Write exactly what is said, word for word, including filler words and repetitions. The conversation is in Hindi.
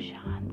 शांत।